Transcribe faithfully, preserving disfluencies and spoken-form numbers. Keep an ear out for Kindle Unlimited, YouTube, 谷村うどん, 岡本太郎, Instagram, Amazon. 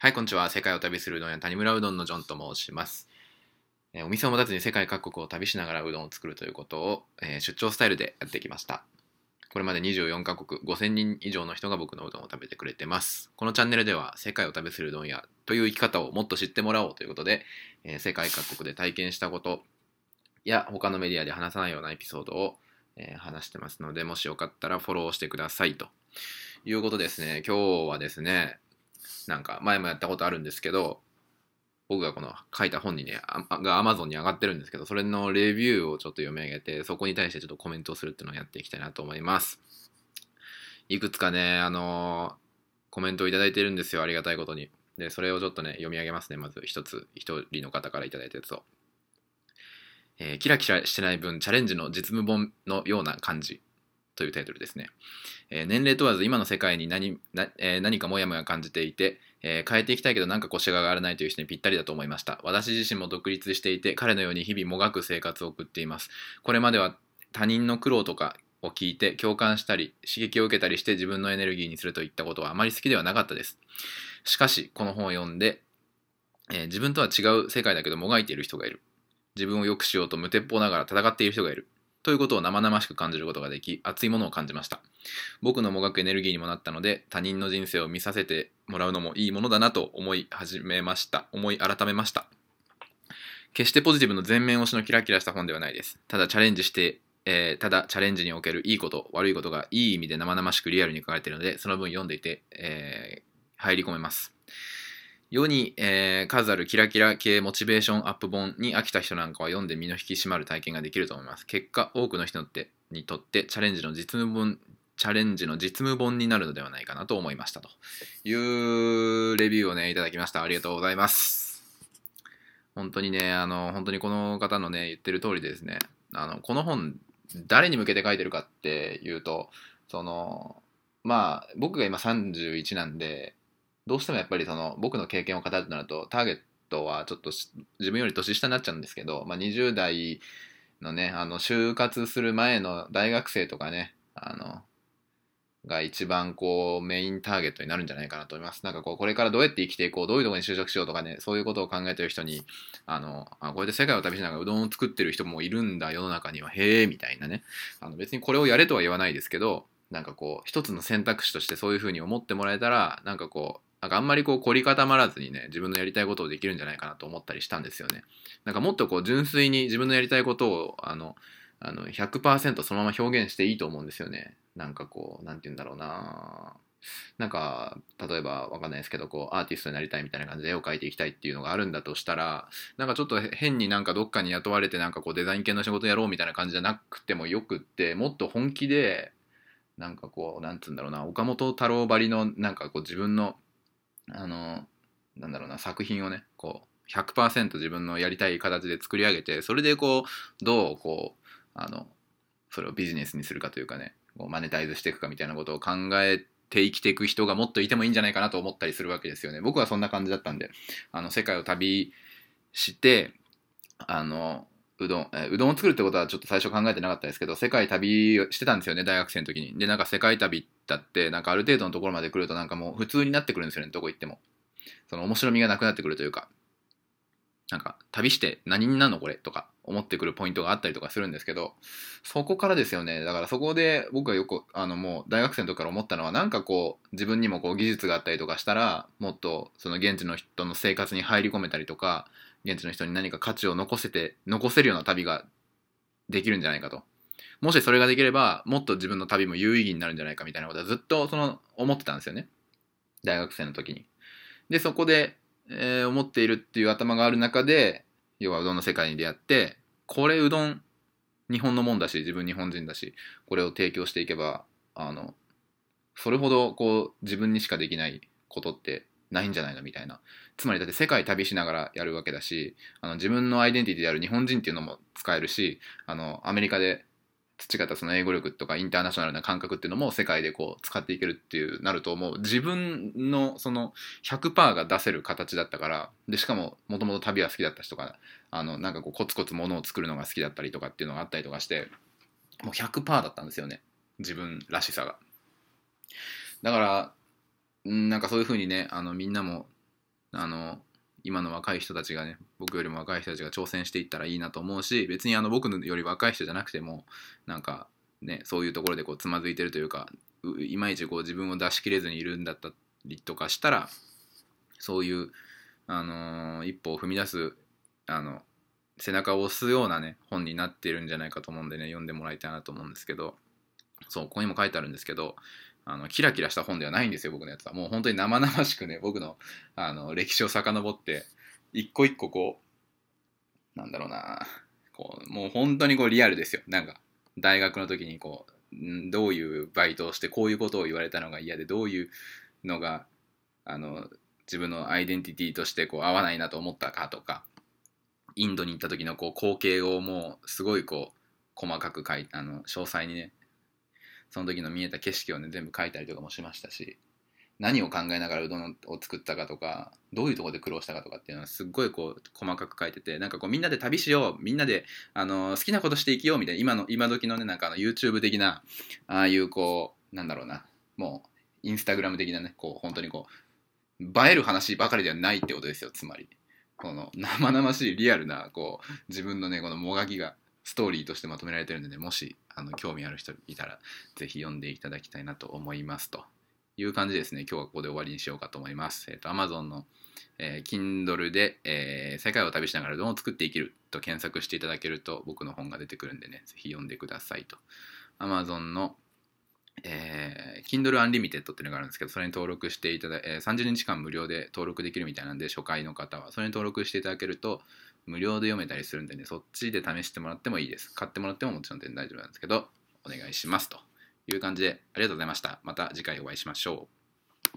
はい、こんにちは。世界を旅するうどん屋、谷村うどんのジョンと申します。えー、お店を持たずに世界各国を旅しながらうどんを作るということを、えー、出張スタイルでやってきました。これまでにじゅうよんかこく、ごせんにん以上の人が僕のうどんを食べてくれてます。このチャンネルでは、世界を旅するうどん屋という生き方をもっと知ってもらおうということで、えー、世界各国で体験したことや、他のメディアで話さないようなエピソードを、えー、話してますので、もしよかったらフォローしてくださいということですね。今日はですね、なんか前もやったことあるんですけど、僕がこの書いた本にね、が Amazon に上がってるんですけど、それのレビューをちょっと読み上げて、そこに対してちょっとコメントをするっていうのをやっていきたいなと思います。いくつかね、あのー、コメントをいただいてるんですよ、ありがたいことに。で、それをちょっとね、読み上げますね、まず一つ、一人の方からいただいたやつを。えー、キラキラしてない分、チャレンジの実務本のような感じ。というタイトルですね。えー、年齢問わず今の世界に 何, な、えー、何かモヤモヤ感じていて、えー、変えていきたいけどなんか腰が上がらないという人にぴったりだと思いました。私自身も独立していて、彼のように日々もがく生活を送っています。これまでは他人の苦労とかを聞いて共感したり、刺激を受けたりして自分のエネルギーにするといったことはあまり好きではなかったです。しかし、この本を読んで、えー、自分とは違う世界だけどもがいている人がいる。自分を良くしようと無鉄砲ながら戦っている人がいる。ということを生々しく感じることができ、熱いものを感じました。僕のもがくエネルギーにもなったので、他人の人生を見させてもらうのもいいものだなと思い始めました。思い改めました。決してポジティブの全面推しのキラキラした本ではないです。ただチャレンジして、えー、ただチャレンジにおけるいいこと、悪いことがいい意味で生々しくリアルに書かれているので、その分読んでいて、えー、入り込めます。世に、えー、数あるキラキラ系モチベーションアップ本に飽きた人なんかは読んで身の引き締まる体験ができると思います。結果、多くの人ってにとってチャレンジの実務本、チャレンジの実務本になるのではないかなと思いましたというレビューをね、いただきました。ありがとうございます。本当にね、あの、本当にこの方のね、言ってる通りでですね、あの、この本、誰に向けて書いてるかっていうと、その、まあ、僕が今さんじゅういちなんで、どうしてもやっぱりその僕の経験を語るとなるとターゲットはちょっと自分より年下になっちゃうんですけど、まあ、にじゅう代のね、あの就活する前の大学生とかね、あのが一番こうメインターゲットになるんじゃないかなと思います。なんかこうこれからどうやって生きていこう、どういうところに就職しようとかね、そういうことを考えてる人に、あのあこうやって世界を旅しながらうどんを作ってる人もいるんだ世の中には、へえみたいなね、あの別にこれをやれとは言わないですけど、なんかこう一つの選択肢としてそういうふうに思ってもらえたら、なんかこうなんかあんまりこう凝り固まらずにね、自分のやりたいことをできるんじゃないかなと思ったりしたんですよね。なんかもっとこう純粋に自分のやりたいことをあのあの ひゃくパーセント そのまま表現していいと思うんですよね。なんかこうなんて言うんだろうな、なんか例えばわかんないですけど、こうアーティストになりたいみたいな感じで絵を描いていきたいっていうのがあるんだとしたら、なんかちょっと変になんかどっかに雇われてなんかこうデザイン系の仕事やろうみたいな感じじゃなくてもよくって、もっと本気でなんかこうなんつうんだろうな、岡本太郎ばりのなんかこう自分のあのなんだろうな、作品をねこう ひゃくパーセント 自分のやりたい形で作り上げて、それでこうどうこうあのそれをビジネスにするかというかね、こうマネタイズしていくかみたいなことを考えて生きていく人がもっといてもいいんじゃないかなと思ったりするわけですよね。僕はそんな感じだったんで、あの世界を旅してあのうどん、えー、うどんを作るってことはちょっと最初考えてなかったですけど、世界旅してたんですよね、大学生の時に。で、なんか世界旅だって、なんかある程度のところまで来るとなんかもう普通になってくるんですよね、どこ行っても。その面白みがなくなってくるというか、なんか旅して何になるのこれとか思ってくるポイントがあったりとかするんですけど、そこからですよね。だからそこで僕はよく、あのもう大学生の時から思ったのは、なんかこう自分にもこう技術があったりとかしたら、もっとその現地の人の生活に入り込めたりとか、現地の人に何か価値を残せて残せるような旅ができるんじゃないかと。もしそれができれば、もっと自分の旅も有意義になるんじゃないかみたいなことはずっとその思ってたんですよね、大学生の時に。で、そこで、えー、思っているっていう頭がある中で、要はうどんの世界に出会って、これうどん、日本のもんだし、自分日本人だし、これを提供していけば、あの、それほどこう自分にしかできないことってないんじゃないのみたいな。つまりだって世界旅しながらやるわけだし、あの自分のアイデンティティである日本人っていうのも使えるし、あのアメリカで培ったその英語力とかインターナショナルな感覚っていうのも世界でこう使っていけるっていうなると、もう自分のその ひゃくパーセント が出せる形だったから、でしかももともと旅は好きだった人が、あのなんかこうコツコツ物を作るのが好きだったりとかっていうのがあったりとかして、もう ひゃくパーセント だったんですよね、自分らしさが。だからなんかそういう風にね、あのみんなもあの今の若い人たちがね、僕よりも若い人たちが挑戦していったらいいなと思うし、別にあの僕より若い人じゃなくてもなんかね、そういうところでこうつまずいてるというか、いまいちこう自分を出し切れずにいるんだったりとかしたら、そういう、あのー、一歩を踏み出す、あの背中を押すようなね本になってるんじゃないかと思うんでね、読んでもらいたいなと思うんですけど、そうここにも書いてあるんですけど、あのキラキラした本ではないんですよ、僕のやつは。もう本当に生々しくね、僕の、あの歴史を遡って一個一個こう、なんだろうな、こうもう本当にこうリアルですよ。なんか大学の時にこうどういうバイトをしてこういうことを言われたのが嫌で、どういうのがあの自分のアイデンティティとしてこう合わないなと思ったかとか、インドに行った時のこう光景をもうすごいこう細かく書いて、あの詳細にね、その時の見えた景色をね全部書いたりとかもしましたし、何を考えながらうどんを作ったかとか、どういうところで苦労したかとかっていうのはすっごいこう細かく書いてて、なんかこうみんなで旅しよう、みんなであの好きなことしていきようみたいな、今の今時のね、なんかあの YouTube 的な、ああいうこうなんだろうな、もう Instagram 的なね、こう本当にこう映える話ばかりではないってことですよ。つまりこの生々しいリアルなこう自分のねこのもがきがストーリーとしてまとめられてるんでね、もしあの興味ある人いたらぜひ読んでいただきたいなと思いますという感じですね。今日はここで終わりにしようかと思います。えっと、Amazon の、えー、Kindle で、えー、世界を旅しながらうどんを作って生きると検索していただけると僕の本が出てくるんでね、ぜひ読んでくださいと。Amazon の、えー、Kindle Unlimited っていうのがあるんですけど、それに登録していただいて、えー、さんじゅうにちかん無料で登録できるみたいなんで、初回の方はそれに登録していただけると無料で読めたりするんでね、そっちで試してもらってもいいです。買ってもらってももちろん全然大丈夫なんですけど、お願いしますという感じで、ありがとうございました。また次回お会いしましょう。